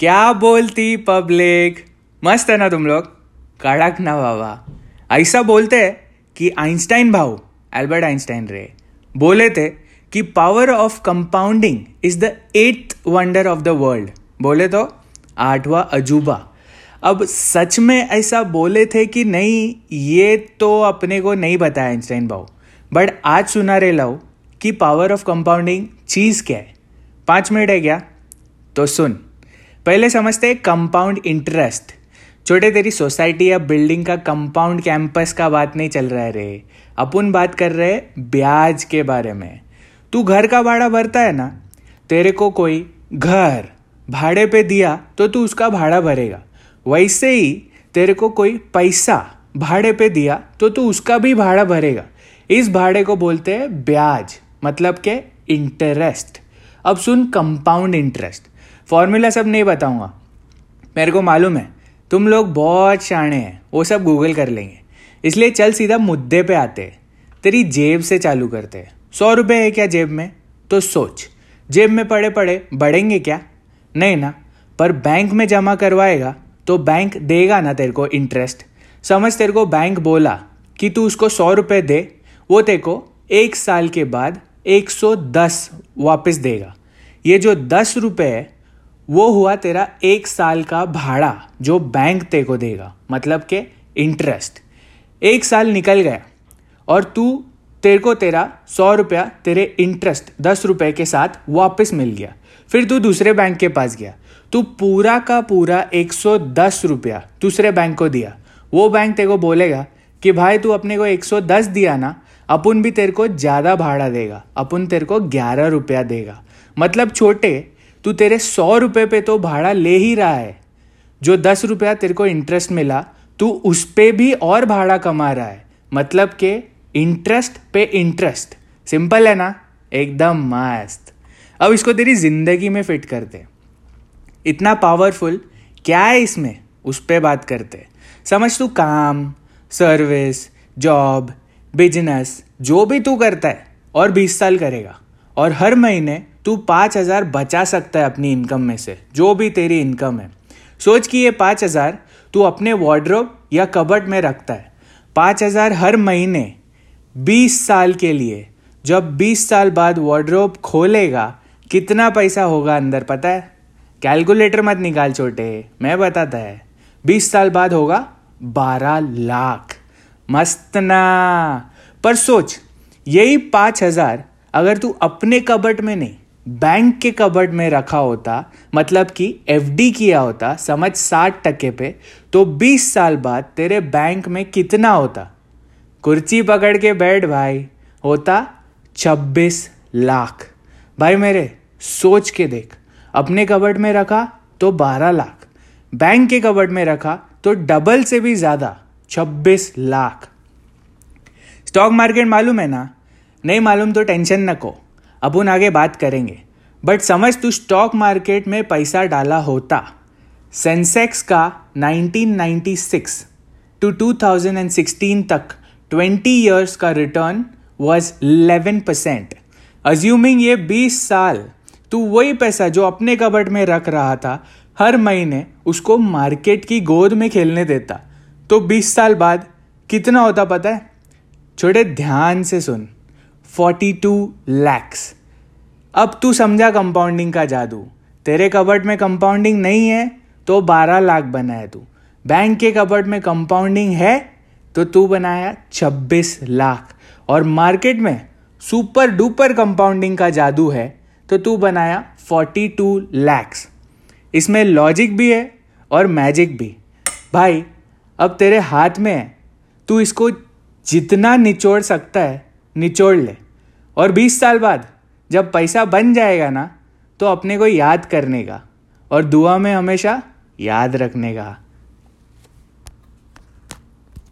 क्या बोलती पब्लिक। मस्त है ना तुम लोग, कड़क ना बाबा। ऐसा बोलते हैं कि आइंस्टाइन भाऊ, एल्बर्ट आइंस्टाइन रे, बोले थे कि power of compounding is the 8th wonder of the world. बोले तो आठवां अजूबा। अब सच में ऐसा बोले थे कि नहीं, ये तो अपने को नहीं बताया आइंस्टाइन भाऊ, बट आज सुना रे लाओ कि पावर ऑफ कंपाउंडिंग चीज़ क्या है। 5 मिनट है क्या? तो सुन, पहले समझते हैं कंपाउंड इंटरेस्ट। छोटे तेरी सोसाइटी या बिल्डिंग का कंपाउंड कैंपस का बात नहीं चल रहा है रे, अपन बात कर रहे हैं ब्याज के बारे में। तू घर का भाड़ा भरता है ना, तेरे को कोई घर भाड़े पे दिया तो तू उसका भाड़ा भरेगा, वैसे ही तेरे को कोई पैसा भाड़े पे दिया तो तू उसका भी भाड़ा भरेगा। इस भाड़े को बोलते हैं ब्याज, मतलब के इंटरेस्ट। अब सुन, कंपाउंड इंटरेस्ट फॉर्मूला सब नहीं बताऊंगा, मेरे को मालूम है तुम लोग बहुत शाणे हैं, वो सब गूगल कर लेंगे, इसलिए चल सीधा मुद्दे पे आते हैं। तेरी जेब से चालू करते हैं। 100 रुपये है क्या जेब में? तो सोच, जेब में पड़े पड़े बढ़ेंगे क्या? नहीं ना, पर बैंक में जमा करवाएगा तो बैंक देगा ना तेरे को इंटरेस्ट। समझ, तेरे को बैंक बोला कि तू उसको 100 रुपये दे, वो तेरे को 1 साल के बाद 110 वापस देगा। ये जो 10 रुपये है वो हुआ तेरा 1 साल का भाड़ा जो बैंक तेरे को देगा, मतलब के इंटरेस्ट। 1 साल निकल गया और तेरे को 100 रुपया तेरे इंटरेस्ट 10 रुपये के साथ वापस मिल गया। फिर तू दूसरे बैंक के पास गया, तू पूरा का पूरा 110 रुपया दूसरे बैंक को दिया। वो बैंक तेरे को बोलेगा कि भाई तू अपने को 110 दिया ना, अपन भी तेरे को ज़्यादा भाड़ा देगा, अपन तेरे को 11 रुपया देगा। मतलब छोटे, तू तेरे 100 रुपये पे तो भाड़ा ले ही रहा है, जो 10 रुपया तेरे को इंटरेस्ट मिला तू उस पे भी और भाड़ा कमा रहा है, मतलब के इंटरेस्ट पे इंटरेस्ट। सिंपल है ना, एकदम मस्त। अब इसको तेरी जिंदगी में फिट करते, इतना पावरफुल क्या है इसमें, उस पे बात करते। समझ, तू काम, सर्विस, जॉब, बिजनेस जो भी तू करता है और 20 साल करेगा और हर महीने तू 5,000 बचा सकता है अपनी इनकम में से, जो भी तेरी इनकम है। सोच कि ये 5,000 तू अपने वार्डरोब या कबर्ड में रखता है। 5,000 हर महीने 20 साल के लिए, जब 20 साल बाद वार्डरोब खोलेगा कितना पैसा होगा अंदर पता है? कैलकुलेटर मत निकाल छोटे, मैं बताता है। 20 साल बाद होगा 12 लाख। मस्त ना? पर सोच, यही 5,000 अगर तू अपने कबर्ड में नहीं, बैंक के कबर्ड में रखा होता, मतलब कि एफडी किया होता, समझ 60% पे, तो 20 साल बाद तेरे बैंक में कितना होता? कुर्सी पकड़ के बैठ भाई, होता 26 लाख। भाई मेरे, सोच के देख, अपने कबर्ड में रखा तो 12 लाख, बैंक के कबर्ड में रखा तो डबल से भी ज़्यादा 26 लाख। स्टॉक मार्केट मालूम है ना? नहीं मालूम तो टेंशन न को, अपन आगे बात करेंगे, बट समझ, तू स्टॉक मार्केट में पैसा डाला होता, सेंसेक्स का 1996 टू 2016 तक 20 इयर्स का रिटर्न वाज 11%। अज्यूमिंग ये 20 साल तू वही पैसा जो अपने कबर्ड में रख रहा था हर महीने उसको मार्केट की गोद में खेलने देता, तो 20 साल बाद कितना होता पता है? छोटे ध्यान से सुन, 42 lakhs। अब तू समझा कंपाउंडिंग का जादू। तेरे कबर्ड में कंपाउंडिंग नहीं है तो 12 लाख बनाया तू, बैंक के कबर्ड में कंपाउंडिंग है तो तू बनाया 26 लाख, और मार्केट में सुपर डुपर कंपाउंडिंग का जादू है तो तू बनाया 42 lakhs। इसमें लॉजिक भी है और मैजिक भी। भाई अब तेरे हाथ में है, तू इसको जितना निचोड़ सकता है निचोड़ ले, और 20 साल बाद जब पैसा बन जाएगा ना तो अपने को याद करने का और दुआ में हमेशा याद रखने का।